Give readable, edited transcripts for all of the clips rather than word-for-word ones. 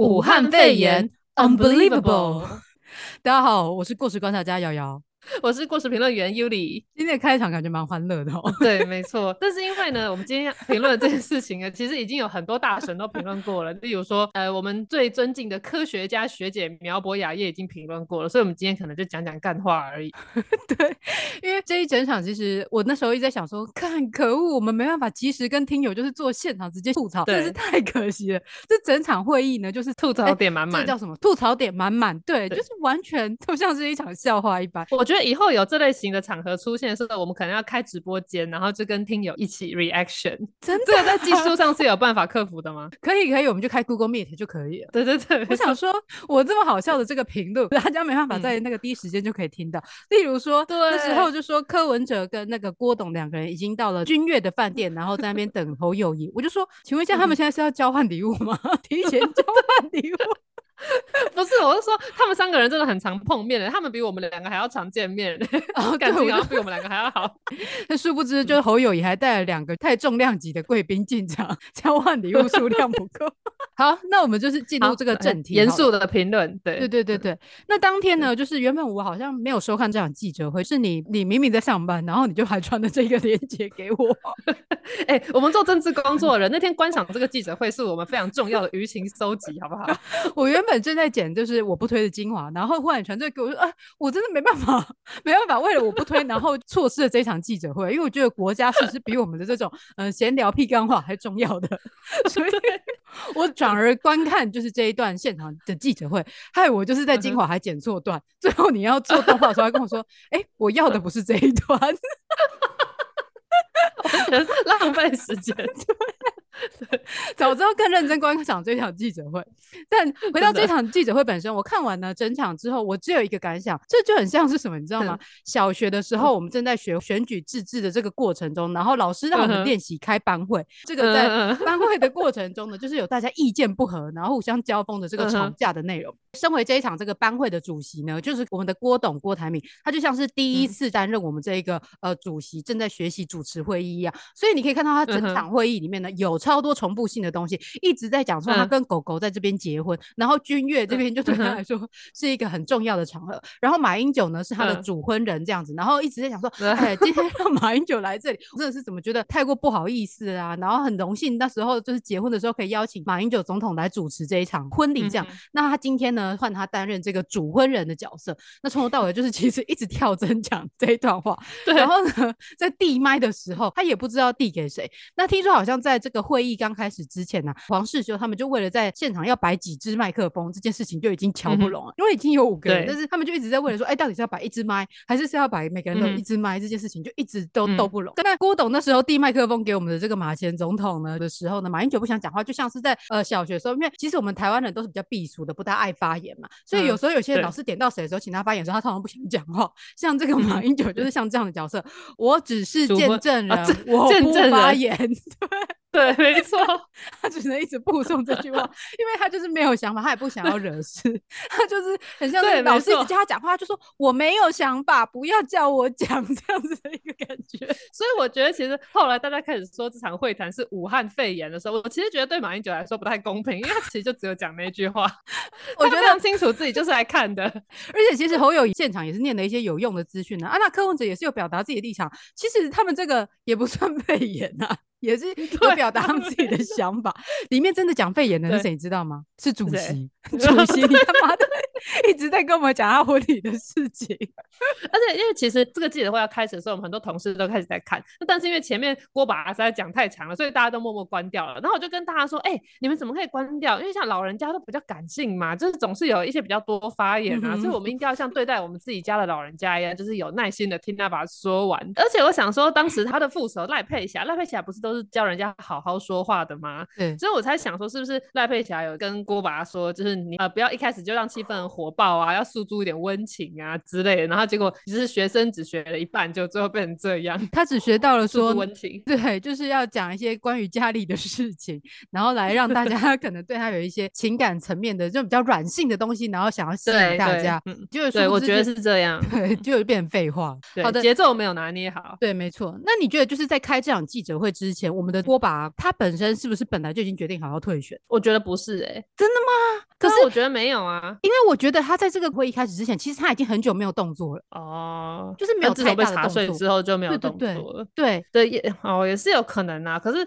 武汉肺炎 Unbelievable。 大家好，我是过时观察家瑶瑶，我是过时评论员 Yuli。 今天的开场感觉蛮欢乐的哦。对，没错。但是因为呢，我们今天评论这件事情呢，其实已经有很多大神都评论过了，例如说我们最尊敬的科学家学姐苗博雅也已经评论过了，所以我们今天可能就讲讲干话而已。对，因为这一整场其实我那时候一直在想说，看可恶，我们没办法及时跟听友就是做现场直接吐槽，真是太可惜了。这整场会议呢，就是吐槽点满满，这叫什么？吐槽点满满。 对，就是完全都像是一场笑话一般。我觉得以后有这类型的场合出现的时候，我们可能要开直播间，然后就跟听友一起 reaction。 真的，这个在技术上是有办法克服的吗？可以，我们就开 Google Meet 就可以了。对，我想说我这么好笑的这个评论，大家没办法在那个第一时间就可以听到。例如说那时候就说柯文哲跟那个郭董两个人已经到了君悦的饭店，然后在那边等侯友宜。我就说请问一下，他们现在是要交换礼物吗？提前交换礼物。不是，我是说他们三个人真的很常碰面的，他们比我们两个还要常见面感情好像比我们两个还要好。但殊不知就是侯友宜还带了两个太重量级的贵宾进场，交换礼物数量不够。好，那我们就是进入这个正题，严肃的评论。对，那当天呢，就是原本我好像没有收看这场记者会，是你明明在上班，然后你就还传了这个链接给我。我们做政治工作的人那天观赏这个记者会是我们非常重要的舆情收集，好不好？我原本正在剪就是我不推的精华，然后忽然传这个给我说，我真的没办法为了我不推然后错失了这场记者会。因为我觉得国家事是比我们的这种闲聊屁干话还重要的，所以我转而观看就是这一段现场的记者会，害我就是在精华还剪错段。最后你要做动画的时候还跟我说我要的不是这一段。我觉得浪费时间。早知道更认真观赏这场记者会。但回到这场记者会本身，我看完了整场之后，我只有一个感想，这就很像是什么你知道吗？小学的时候我们正在学选举自治的这个过程中，然后老师让我们练习开班会，这个在班会的过程中呢，就是有大家意见不合然后互相交锋的这个吵架的内容。身为这一场这个班会的主席呢，就是我们的郭董郭台铭，他就像是第一次担任我们这一个主席，正在学习主持会议一样。所以你可以看到他整场会议里面呢，有超多重复性的东西，一直在讲说他跟狗狗在这边结婚，然后君悦这边就对他来说是一个很重要的场合，然后马英九呢是他的主婚人这样子，然后一直在讲说今天让马英九来这里，我真的是怎么觉得太过不好意思啊，然后很荣幸那时候就是结婚的时候可以邀请马英九总统来主持这一场婚礼这样。那他今天呢换他担任这个主婚人的角色，那从头到尾就是其实一直跳针讲这一段话。然后呢在递麦的时候他也不知道递给谁，那听说好像在这个会议刚开始之前呢，黄世修他们就为了在现场要摆几支麦克风这件事情就已经瞧不拢了，因为已经有5个人，但是他们就一直在为了说到底是要摆1支麦还是要摆每个人都一支麦这件事情就一直都斗不拢。但郭董那时候递麦克风给我们的这个马前总统呢的时候呢，马英九不想讲话，就像是在小学的时候，因为其实我们台湾人都是比较避暑的，不大爱发言嘛，所以有时候有些老师点到谁的时候请他发言的时候，他通常不想讲话。像这个马英九就是像这样的角色，我只是见证人，我不发言。对，没错。他只能一直附送这句话，因为他就是没有想法，他也不想要惹事。他就是很像老师一直叫他讲话，他就说我没有想法，不要叫我讲，这样子的一个感觉。所以我觉得其实后来大家开始说这场会谈是武汉肺炎的时候，我其实觉得对马英九来说不太公平，因为他其实就只有讲那句话。我觉得他清楚自己就是来看的。而且其实侯友宜现场也是念了一些有用的资讯啊，那柯文哲也是有表达自己的立场，其实他们这个也不算肺炎啊，也是有表达自己的想法。里面真的讲肺炎的是谁你知道吗？是主席。主席你干嘛的一直在跟我们讲他婚礼的事情。而且因为其实这个记者会要开始的时候，我们很多同事都开始在看，但是因为前面郭爸实在讲太长了，所以大家都默默关掉了。然后我就跟大家说你们怎么可以关掉，因为像老人家都比较感性嘛，就是总是有一些比较多发言啊，所以我们应该要像对待我们自己家的老人家一样，就是有耐心的听他把它说完。而且我想说当时他的副手赖佩霞不是都是教人家好好说话的吗？所以我才想说是不是赖佩霞有跟郭爸说，就是你不要一开始就让气氛火爆啊，要诉诸一点温情啊之类的。然后结果只是学生只学了一半，就最后变成这样。他只学到了说温情，对，就是要讲一些关于家里的事情，然后来让大家可能对他有一些情感层面的就比较软性的东西，然后想要吸引大家。对，我觉得是这样。对，就变成废话。好的，节奏没有拿捏好。对，没错。那你觉得就是在开这场记者会之前，我们的郭爸他本身是不是本来就已经决定好好退选？我觉得不是。真的吗？可是我觉得没有啊，因为我觉得他在这个会议开始之前，其实他已经很久没有动作了哦，就是没有太大的动作。自从被查税之后就没有动作了，对对 对, 對哦，也是有可能啊。可是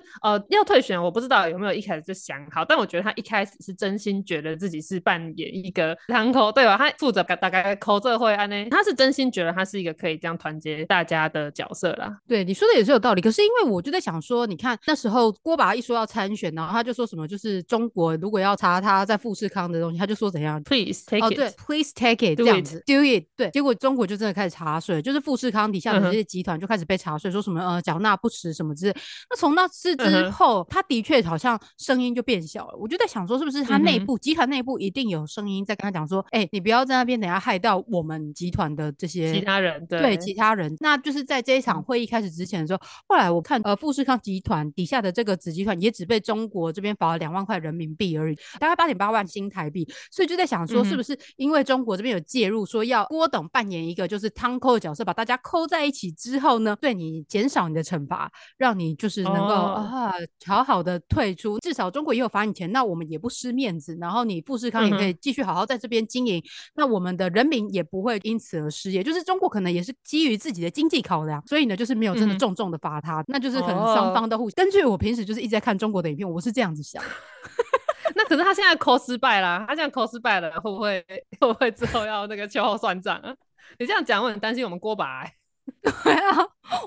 要退选，我不知道有没有一开始就想好，但我觉得他一开始是真心觉得自己是扮演一个堂口，对吧？他负责大概口这会案呢，他是真心觉得他是一个可以这样团结大家的角色啦。对，你说的也是有道理。可是因为我就在想说，你看那时候郭爸一说要参选，然后他就说什么就是中国如果要查他在富士康的东西，他就说怎样 Please take it、哦、对 Please take it 这样子 Do it 对，结果中国就真的开始查税，就是富士康底下的这些集团就开始被查税、说什么缴纳不实什么之类。那从那次之后、他的确好像声音就变小了。我就在想说是不是他内部、集团内部一定有声音在跟他讲说，哎、你不要在那边等下害到我们集团的这些其他人， 对其他人。那就是在这一场会议开始之前的时候，后来我看富士康集团底下的这个子集团也只被中国这边罚了2万块人民币而已，大概8.8万新台币。所以就在想说是不是因为中国这边有介入，说要郭董扮演一个就是汤扣的角色，把大家扣在一起之后呢，对你减少你的惩罚，让你就是能够、好好的退出，至少中国也有罚你钱，那我们也不失面子，然后你富士康也可以继续好好在这边经营、那我们的人民也不会因此而失业。就是中国可能也是基于自己的经济考量，所以呢就是没有真的重重的罚他、那就是可能双方都互相、根据我平时就是一直在看中国的影片，我是这样子想那可是他现在抠失败啦，他现在抠失败了，会不会之后要那个秋后算账啊？你这样讲我很担心我们郭爸、对啊，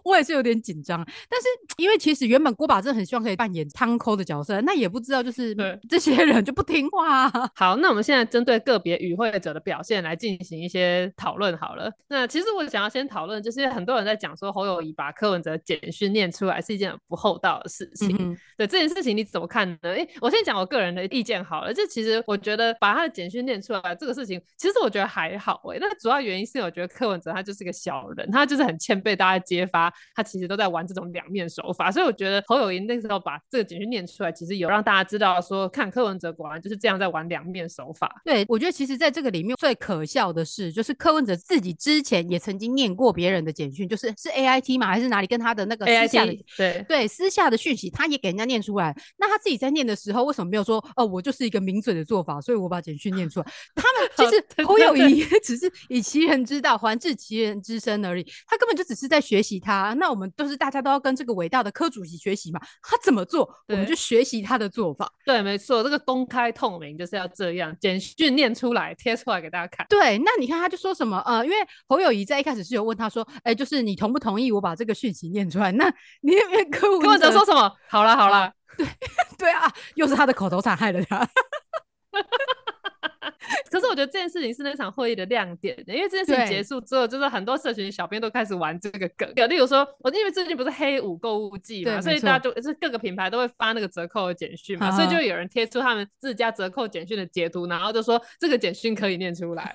我也是有点紧张。但是因为其实原本郭爸真的很希望可以扮演汤抠的角色，那也不知道就是这些人就不听话、好，那我们现在针对个别与会者的表现来进行一些讨论好了。那其实我想要先讨论，就是很多人在讲说侯友宜把柯文哲简讯念出来是一件很不厚道的事情、对这件事情你怎么看呢？我先讲我个人的意见好了。就其实我觉得把他的简讯念出来这个事情，其实我觉得还好、那主要原因是我觉得柯文哲他就是个小人，他就是很欠被大家揭发，他其实都在玩这种两面手法。所以我觉得侯友宜那时候把这个简讯念出来，其实有让大家知道说，看柯文哲果然就是这样在玩两面手法。对，我觉得其实在这个里面最可笑的是，就是柯文哲自己之前也曾经念过别人的简讯，就是是 AIT 嘛还是哪里，跟他的那个私下的 AIT, 对私下的讯息他也给人家念出来。那他自己在念的时候为什么没有说我就是一个名嘴的做法，所以我把简讯念出来他们其实侯友宜只是以其人之道还治其人之身而已，他根本就只是在学习他。那我们都是大家都要跟这个伟大的柯主席学习嘛，他怎么做我们就学习他的做法。对，没错，这个公开透明就是要这样，简讯念出来贴出来给大家看。对，那你看他就说什么因为侯友宜在一开始是有问他说就是你同不同意我把这个讯息念出来，那你有没有柯文哲说什么好啦好啦对对啊，又是他的口头禅害了他可是我觉得这件事情是那场会议的亮点，因为这件事情结束之后，就是很多社群小编都开始玩这个梗。例如说，因为最近不是黑五购物季嘛，所以大家就是各个品牌都会发那个折扣的简讯嘛，所以就有人贴出他们自家折扣简讯的截图，然后就说这个简讯可以念出来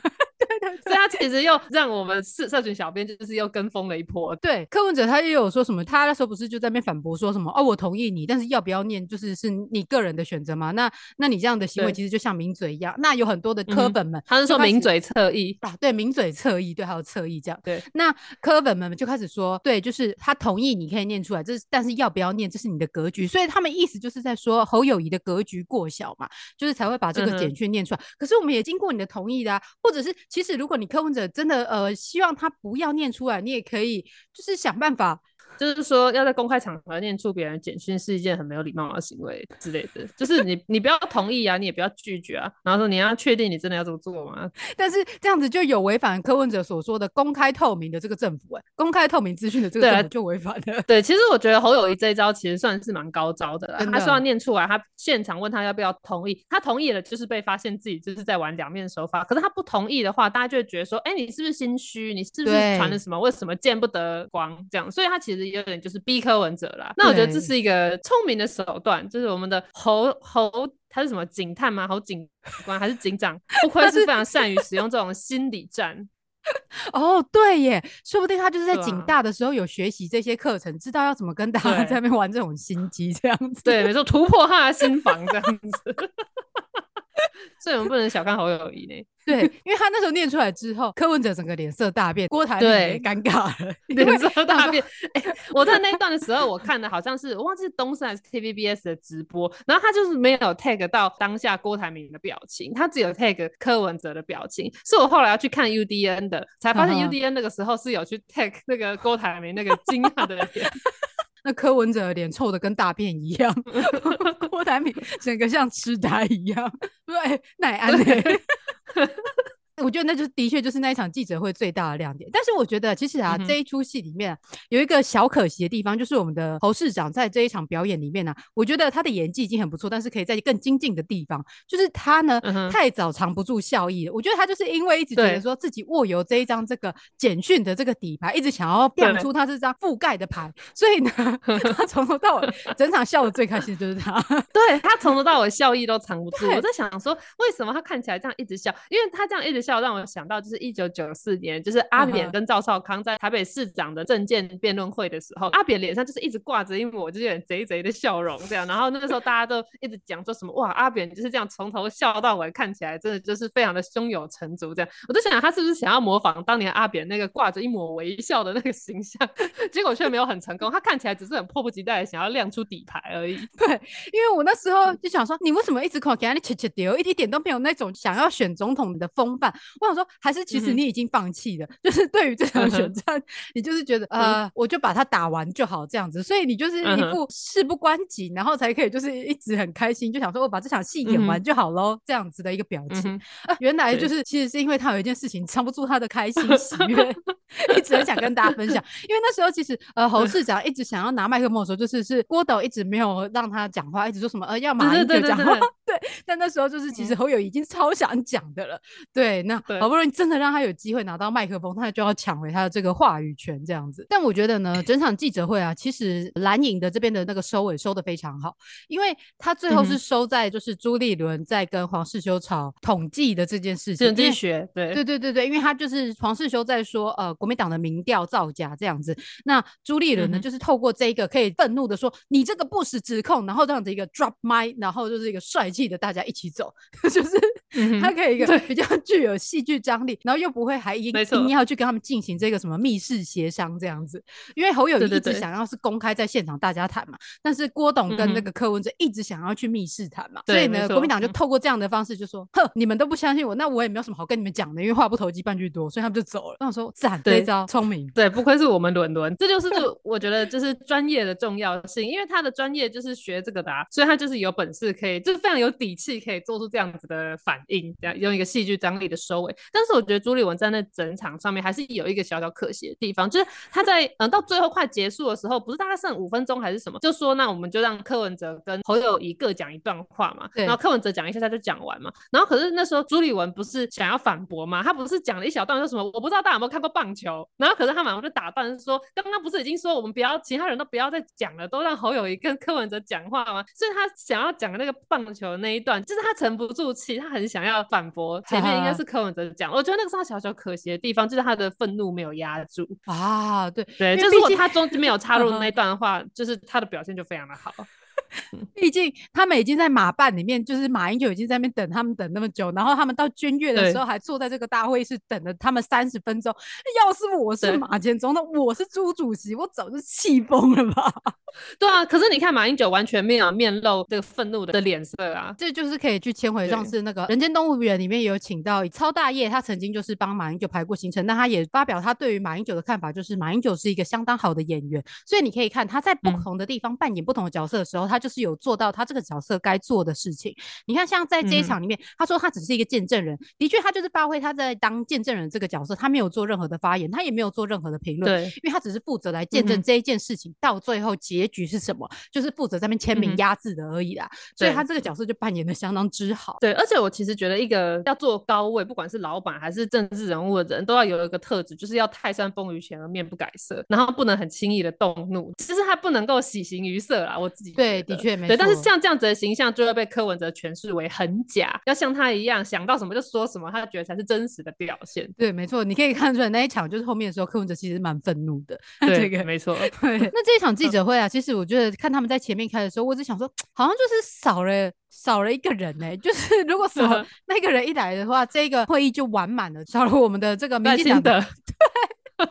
所以他其实又让我们社群小编就是又跟风了一波。对，柯文哲他也有说什么，他那时候不是就在那边反驳说什么我同意你，但是要不要念就是是你个人的选择嘛，那你这样的行为其实就像名嘴一样。那有很多的柯粉们、他是说名嘴侧翼啊，对，名嘴侧翼，对，还有侧翼这样。对，那柯粉们就开始说，对，就是他同意你可以念出来，这但是要不要念这是你的格局。所以他们意思就是在说侯友宜的格局过小嘛，就是才会把这个简讯念出来、可是我们也经过你的同意的啊，或者是其实如果你柯文哲真的希望他不要念出来，你也可以就是想办法，就是说要在公开场合念出别人简讯是一件很没有礼貌的行为之类的就是你不要同意啊，你也不要拒绝啊，然后说你要确定你真的要这么做吗？但是这样子就有违反柯文哲所说的公开透明的这个政府、公开透明资讯的这个政府就违反了。 对，其实我觉得侯友宜这一招其实算是蛮高招的啦，他说要念出来，他现场问他要不要同意，他同意了就是被发现自己就是在玩两面手法。可是他不同意的话，大家就会觉得说你是不是心虚，你是不是传了什么，为什么见不得光这样。所以他其实有点就是逼柯文哲啦。那我觉得这是一个聪明的手段，就是我们的侯他是什么警探吗？侯警官还是警长？不愧是非常善于使用这种心理战哦，对耶，说不定他就是在警大的时候有学习这些课程、知道要怎么跟大家在那边玩这种心机这样子。对，没错，突破他的心防这样子所以我们不能小看侯友宜呢。对，因为他那时候念出来之后，柯文哲整个脸色大变，郭台铭也尴尬了，脸色大变。欸、我在那一段的时候，我看的好像是我忘记是东森还是 TVBS 的直播，然后他就是没有 tag 到当下郭台铭的表情，他只有 tag 柯文哲的表情。是我后来要去看 UDN 的，才发现 UDN 那个时候是有去 tag 那个郭台铭那个惊讶的脸。那柯文哲的脸臭的跟大便一样，郭台铭整个像痴呆一样，说哎乃安欸。我觉得那就是的确就是那一场记者会最大的亮点。但是我觉得其实啊、这一出戏里面、有一个小可惜的地方，就是我们的侯市长在这一场表演里面啊，我觉得他的演技已经很不错，但是可以在更精进的地方，就是他呢、太早藏不住笑意了。我觉得他就是因为一直觉得说自己握有这一张这个简讯的这个底牌，一直想要亮出他这张覆盖的牌，所以呢他从头到尾整场笑的最开心就是他。对，他从头到尾笑意都藏不住。我在想说为什么他看起来这样一直笑，因为他这样一直笑让我想到就是1994年就是阿扁跟赵少康在台北市长的政见辩论会的时候，阿扁脸上就是一直挂着一抹就是有点贼贼的笑容这样，然后那时候大家都一直讲说什么哇阿扁就是这样从头笑到尾，看起来真的就是非常的胸有成竹这样。我就想他是不是想要模仿当年阿扁那个挂着一抹微笑的那个形象，结果却没有很成功，他看起来只是很迫不及待想要亮出底牌而已。对，因为我那时候就想说你为什么一直看起来你切切掉，一点都没有那种想要选总统的风范。我想说还是其实你已经放弃了、就是对于这场选战、你就是觉得我就把它打完就好这样子，所以你就是一副事不关己、然后才可以就是一直很开心就想说我把这场戏演完就好咯、这样子的一个表情、原来就是其实是因为他有一件事情藏不住他的开心喜悦一直很想跟大家分享。因为那时候其实侯市长一直想要拿麦克风的时候，就是郭董一直没有让他讲话，一直说什么要马英九讲话， 对，但那时候就是其实侯友宜已经超想讲的了。对，那好不容易真的让他有机会拿到麦克风，他就要抢回他的这个话语权这样子。但我觉得呢整场记者会啊，其实蓝营的这边的那个收尾收得非常好，因为他最后是收在就是朱立伦在跟黄世修吵统计的这件事情，统计学。对对对对对，因为他就是黄世修在说国民党的民调造假这样子，那朱立伦呢、就是透过这一个可以愤怒的说你这个不实指控，然后这样子一个 drop mic， 然后就是一个帅气的大家一起走就是他可以一个比较具有戏剧张力，然后又不会还硬要去跟他们进行这个什么密室协商这样子。因为侯友宜一直想要是公开在现场大家谈嘛，但是郭董跟那个柯文哲一直想要去密室谈嘛，所以呢国民党就透过这样的方式就说哼你们都不相信我，那我也没有什么好跟你们讲的，因为话不投机半句多，所以他们就走了。那我说赞，这一招聪明。对，不愧是我们伦伦，这就是我觉得就是专业的重要性，因为他的专业就是学这个的、所以他就是有本事可以就是非常有底气可以做出这样子的反应，这样用一个戏剧张力的收尾。但是我觉得朱立伦在那整场上面还是有一个小小可惜的地方，就是他在到最后快结束的时候，不是大概剩5分钟还是什么，就说那我们就让柯文哲跟侯友宜各讲一段话嘛，然后柯文哲讲一下他就讲完嘛，然后可是那时候朱立伦不是想要反驳嘛，他不是讲了一小段就什么我不知道大家有没有看过棒球，然后可是他马上就打断说刚刚不是已经说我们不要其他人都不要再讲了，都让侯友宜跟柯文哲讲话嘛，所以他想要讲的那个棒球那一段就是他沉不住气，他很想要反驳前面应该是柯文哲讲，我觉得那个是他小小可惜的地方，就是他的愤怒没有压住啊。对对，就是如果他中间没有插入那一段的话就是他的表现就非常的好。毕竟他们已经在马办里面，就是马英九已经在那边等他们等那么久，然后他们到捐月的时候还坐在这个大会议室等了他们30分钟。要是我是马前总统，我是朱主席，我早就气疯了吧。对啊，可是你看马英九完全没有面露这个愤怒的脸色啊，这就是可以去牵回上次那个人间动物园里面有请到超大业，他曾经就是帮马英九排过行程，那他也发表他对于马英九的看法，就是马英九是一个相当好的演员，所以你可以看他在不同的地方扮演不同的角色的时候，他就是有做到他这个角色该做的事情。你看像在这一场里面、他说他只是一个见证人，的确他就是发挥他在当见证人这个角色，他没有做任何的发言，他也没有做任何的评论，因为他只是负责来见证这一件事情、到最后结局是什么，就是负责在那边签名压制的而已啦、所以他这个角色就扮演的相当之好。对，而且我其实觉得一个要做高位不管是老板还是政治人物的人都要有一个特质，就是要泰山崩于前而面不改色，然后不能很轻易的动怒，其实他不能够喜形于色啦，我自己觉得。对，的，的确没错。对，但是像这样子的形象就会被柯文哲诠释为很假，要像他一样想到什么就说什么，他觉得才是真实的表现。对，没错，你可以看出来那一场就是后面的时候，柯文哲其实蛮愤怒的。对，這個、没错。那这一场记者会啊，其实我觉得看他们在前面开的时候，我只想说，好像就是少了一个人欸，就是如果少那个人一来的话，这个会议就完满了，少了我们的这个民进党的，对。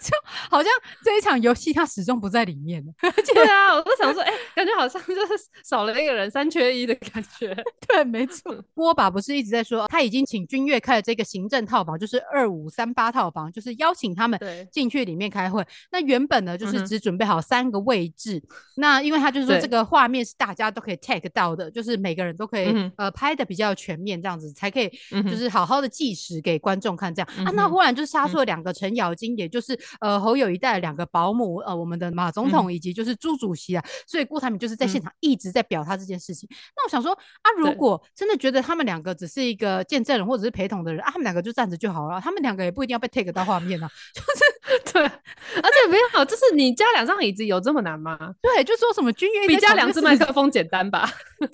就好像这一场游戏他始终不在里面对啊，我就想说感觉好像就是少了一个人，三缺一的感觉对，没错。郭爸不是一直在说他已经请君悦开了这个行政套房，就是2538套房，就是邀请他们进去里面开会。那原本呢就是只准备好3个位置，那因为他就是说这个画面是大家都可以 tag 到的，就是每个人都可以、拍的比较全面，这样子才可以就是好好的计时给观众看这样、啊，那忽然就杀出了2个程咬金，也就是侯友宜带了2个保姆，我们的马总统以及就是朱主席啊，所以郭台铭就是在现场一直在表达这件事情。那我想说啊，如果真的觉得他们2个只是一个见证人或者是陪同的人啊，他们2个就站着就好了，他们2个也不一定要被 take 到画面啊就是对，而且没有，就是你加2张椅子有这么难吗？对，就说什么君悦比加2支麦克风简单吧对，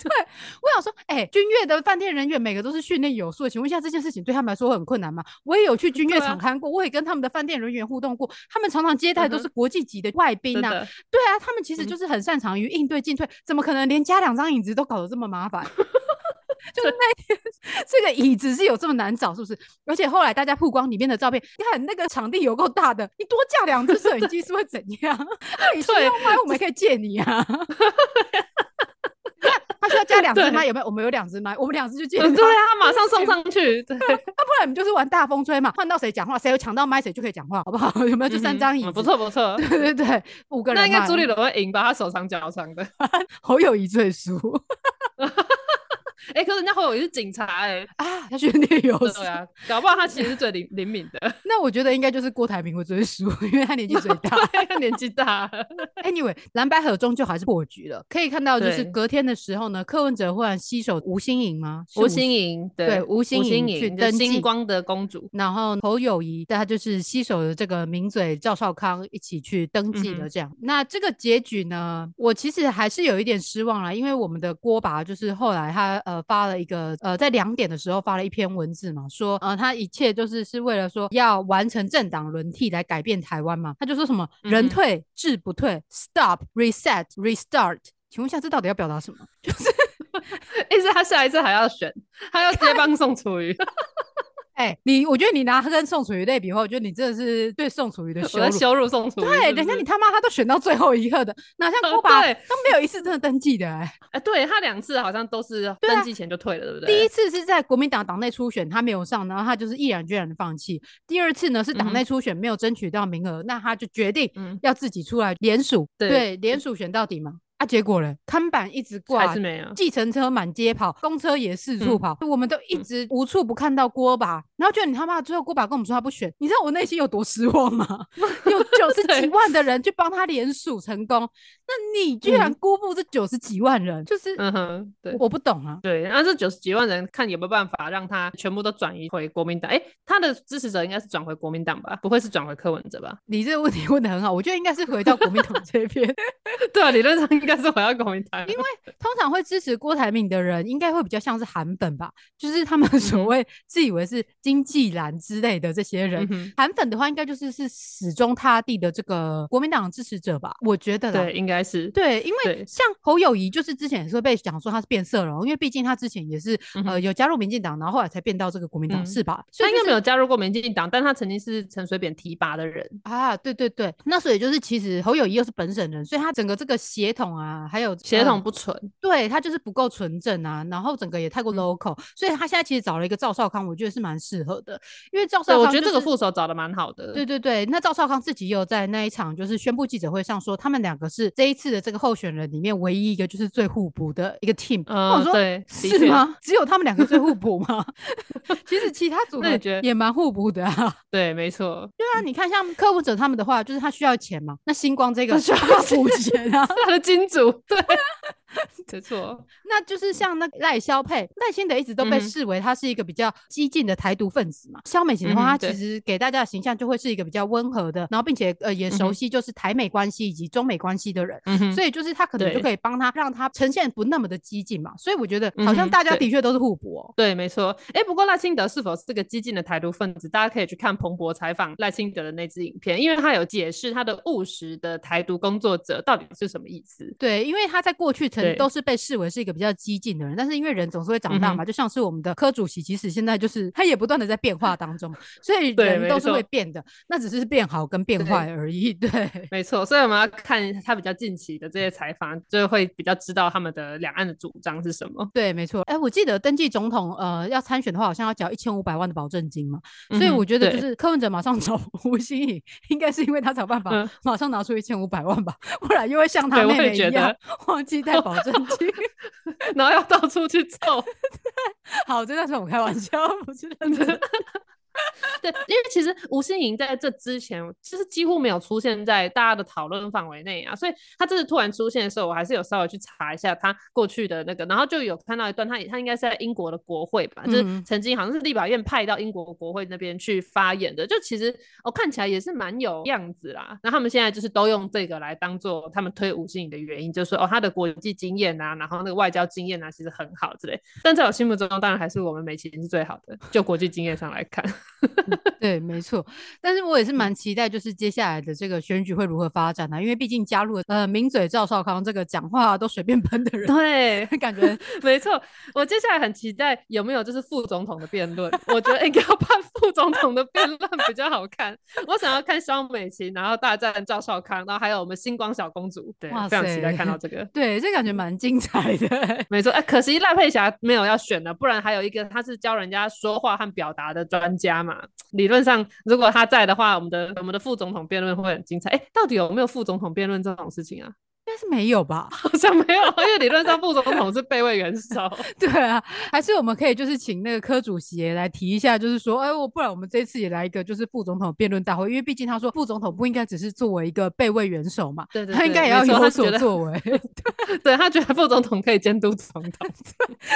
我想说君悦的饭店人员每个都是训练有素，请问一下这件事情对他们来说很困难吗？我也有去君悦场看过、我也跟他们的饭店人员互动过，他们常常接待都是国际级的外宾啊、对啊，他们其实就是很擅长于应对进退、怎么可能连加2张椅子都搞得这么麻烦就是那天这个椅子是有这么难找是不是？而且后来大家曝光里面的照片，你看那个场地有够大的，你多架2只摄影机是会怎样你需要拍我们可以借你啊他需要加2支麦，有没有？我们有2支麦，我们2支就借他、对啊，他马上送上去。对，那、不然你们就是玩大风吹嘛，换到谁讲话，谁有抢到麦，谁就可以讲话，好不好？有没有？就3张椅子，不错不错。对对对，5个人。那应该朱立伦会赢吧？他手长脚长的，侯友宜最输。可是人家侯友宜是警察啊，他训练有素，对啊，搞不好他其实是最灵敏的。那我觉得应该就是郭台铭会最输，因为他年纪最大，他年纪大了。Anyway， 蓝白合终究还是破局了。可以看到，就是隔天的时候呢，柯文哲忽然携手吴欣盈吗？吴欣盈，对，吴欣盈去登记星光的公主。然后侯友宜，他就是携手的这个名嘴赵少康一起去登记了。这样，那这个结局呢，我其实还是有一点失望啦，因为我们的郭爸就是后来他发了一个在2点的时候发了一篇文字嘛，说他一切就是为了说要完成政党轮替来改变台湾嘛，他就说什么人退志不退 stop reset restart， 请问一下这到底要表达什么？就是意思他下一次还要选，他要直接帮宋楚瑜你我觉得你拿他跟宋楚瑜类比的话，我觉得你真的是对宋楚瑜的羞辱。我在羞辱宋楚瑜。对，人家你他妈他都选到最后一刻的，哪像郭爸他没有一次真的登记的对，他2次好像都是登记前就退了， 对不对？第一次是在国民党党内初选他没有上，然后他就是毅然决然的放弃。第二次呢是党内初选没有争取到名额，那他就决定要自己出来联署。对，联署选到底嘛。结果呢，看板一直挂，还是没有。计程车满街跑，公车也四处跑，我们都一直无处不看到郭爸。然后就你他妈最后郭爸跟我们说他不选，你知道我内心有多失望吗？有90几万的人去帮他联署成功，那你居然辜负这90几万人，就是对，我不懂啊。对，那这90几万人看有没有办法让他全部都转移回国民党？他的支持者应该是转回国民党吧？不会是转回柯文哲吧？你这个问题问得很好，我觉得应该是回到国民党这边。对啊，理论上应该。但是我要国民党，因为通常会支持郭台铭的人应该会比较像是韩粉吧，就是他们所谓自以为是经济蓝之类的这些人，韩粉的话应该就是始终他地的这个国民党支持者吧，我觉得啦。对，应该是。对，因为像侯友宜就是之前也是被讲说他是变色龙，因为毕竟他之前也是有加入民进党，然后后来才变到这个国民党是吧？所以他应该没有加入过民进党，但他曾经是陈水扁提拔的人啊。对对对，那所以就是其实侯友宜又是本省人，所以他整个这个协同还有血统不纯，对，他就是不够纯正啊，然后整个也太过 local， 所以他现在其实找了一个赵少康，我觉得是蛮适合的，因为赵少康、我觉得这个副手找的蛮好的。对对对，那赵少康自己也有在那一场就是宣布记者会上说，他们2个是这一次的这个候选人里面唯一一个就是最互补的一个 team。我说对，是吗？只有他们2个最互补吗？其实其他组合也蛮互补的啊。对，没错。对啊，你看像柯文哲他们的话，就是他需要钱嘛，那星光这个需要补钱啊，他的金主对没错。那就是像那赖萧配，赖清德一直都被视为他是一个比较激进的台独分子嘛，萧美琴的话他其实给大家的形象就会是一个比较温和的，然后并且也熟悉就是台美关系以及中美关系的人，所以就是他可能就可以帮他让他呈现不那么的激进嘛，所以我觉得好像大家的确都是互补哦。对没错。不过赖清德是否是个激进的台独分子，大家可以去看彭博采访赖清德的那支影片，因为他有解释他的务实的台独工作者到底是什么意思。对，因为他在过去曾都是被视为是一个比较激进的人，但是因为人总是会长大嘛，就像是我们的柯主席其实现在就是他也不断的在变化当中，所以人都是会变的，那只是变好跟变坏而已。 对， 对没错，所以我们要看他比较近期的这些采访就会比较知道他们的两岸的主张是什么。对没错。我记得登记总统要参选的话好像要缴1500万的保证金嘛，所以我觉得就是柯文哲马上找吴欣颖应该是因为他才有办法马上拿出1500万吧，不然又会像他妹妹一样忘记带保证金然后要到处去凑好，这段是我们开玩笑不是认真对，因为其实吴欣颖在这之前就是几乎没有出现在大家的讨论范围内啊，所以他这次突然出现的时候我还是有稍微去查一下他过去的那个，然后就有看到一段他应该是在英国的国会吧，就是曾经好像是立法院派到英国国会那边去发言的，就其实看起来也是蛮有样子啦，然后他们现在就是都用这个来当做他们推吴欣颖的原因，就是说他的国际经验啊，然后那个外交经验啊其实很好之类，但在我心目中当然还是我们美琴是最好的，就国际经验上来看对没错。但是我也是蛮期待就是接下来的这个选举会如何发展啊，因为毕竟加入了名嘴赵少康这个讲话都随便喷的人，对感觉没错。我接下来很期待有没有就是副总统的辩论我觉得应该要办副总统的辩论比较好看我想要看萧美琴然后大战赵少康，然后还有我们星光小公主，对非常期待看到这个，对这感觉蛮精彩的没错。可惜赖佩霞没有要选了，不然还有一个他是教人家说话和表达的专家嘛，理论上如果他在的话我们的副总统辩论会很精彩。到底有没有副总统辩论这种事情啊？应该是没有吧，好像没有因为理论上副总统是备位元首对啊，还是我们可以就是请那个柯主席来提一下，就是说不然我们这次也来一个就是副总统辩论大会，因为毕竟他说副总统不应该只是作为一个备位元首嘛，对对对他应该也要有所作为对他觉得副总统可以监督总统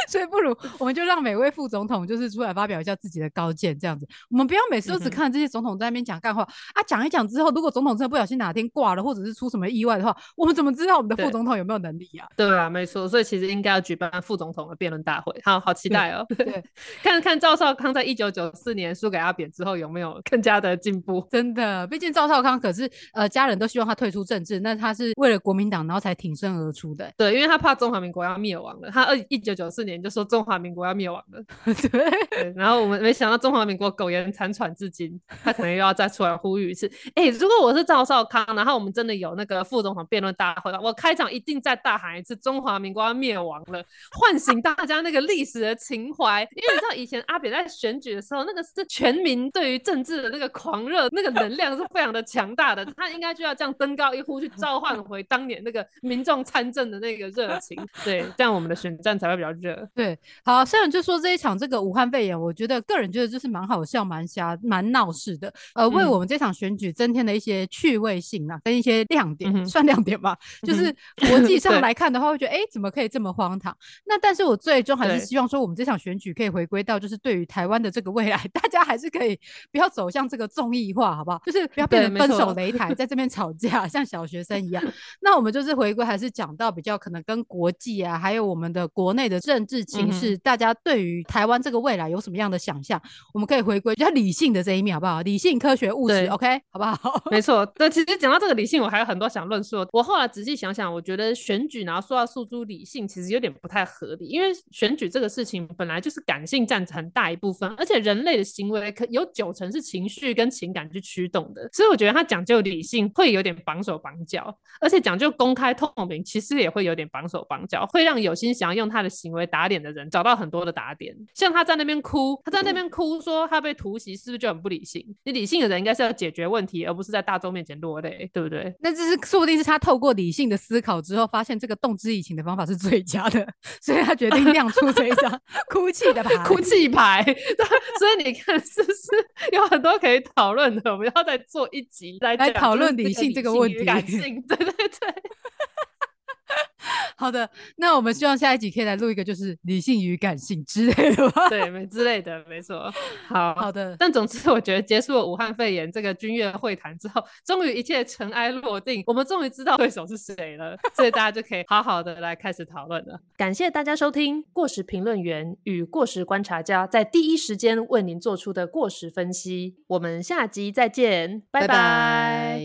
所以不如我们就让每位副总统就是出来发表一下自己的高见，这样子我们不要每次都只看这些总统在那边讲干话啊，讲一讲之后如果总统真的不小心哪天挂了或者是出什么意外的话，我们怎么知道我们的副总统有没有能力啊？对啊没错，所以其实应该要举办副总统的辩论大会，好期待哦对看看赵少康在1994年输给阿扁之后有没有更加的进步，真的毕竟赵少康可是家人都希望他退出政治，那他是为了国民党然后才挺身而出的对，因为他怕中华民国要灭亡了，他1994年就说中华民国要灭亡了对，然后我们没想到中华民国苟延残喘至今，他可能又要再出来呼吁一次如果我是赵少康，然后我们真的有那个副总统辩论大会，我开场一定再大喊一次中华民国要灭亡了，唤醒大家那个历史的情怀因为你知道以前阿扁在选举的时候那个是全民对于政治的那个狂热那个能量是非常的强大的，他应该就要这样登高一呼去召唤回当年那个民众参政的那个热情对，这样我们的选战才会比较热对。好，虽然就说这一场这个武汉肺炎我觉得个人觉得就是蛮好笑蛮瞎蛮闹事的为我们这场选举增添了一些趣味性啊，跟一些亮点算亮点吧就是国际上来看的话会觉得怎么可以这么荒唐，那但是我最终还是希望说我们这场选举可以回归到就是对于台湾的这个未来大家还是可以不要走向这个综艺化好不好，就是不要变成分手擂台在这边吵架像小学生一样那我们就是回归还是讲到比较可能跟国际啊还有我们的国内的政治情势大家对于台湾这个未来有什么样的想象，我们可以回归比较理性的这一面好不好，理性科学务实 OK 好不好没错。但其实讲到这个理性我还有很多想论述，我后来仔细想想我觉得选举然后说要诉诸理性其实有点不太合理，因为选举这个事情本来就是感性占很大一部分，而且人类的行为可有90%是情绪跟情感去驱动的，所以我觉得他讲究理性会有点绑手绑脚，而且讲究公开透明其实也会有点绑手绑脚，会让有心想要用他的行为打脸的人找到很多的打点，像他在那边哭说他被突袭是不是就很不理性，你理性的人应该是要解决问题而不是在大众面前落泪对不对，那这是说不定是他透过理性的思考之后发现这个动之以情的方法是最佳的，所以他决定亮出这一张哭泣的牌哭泣牌所以你看是不是有很多可以讨论的，我们要再做一集来讨论理性这个问题，感性对对对好的，那我们希望下一集可以来录一个就是理性与感性之类的吧。对，之类的，没错。好的。但总之我觉得结束了武汉肺炎这个军乐会谈之后，终于一切尘埃落定，我们终于知道对手是谁了，所以大家就可以好好的来开始讨论了。感谢大家收听过时评论员与过时观察家在第一时间为您做出的过时分析，我们下集再见，拜拜。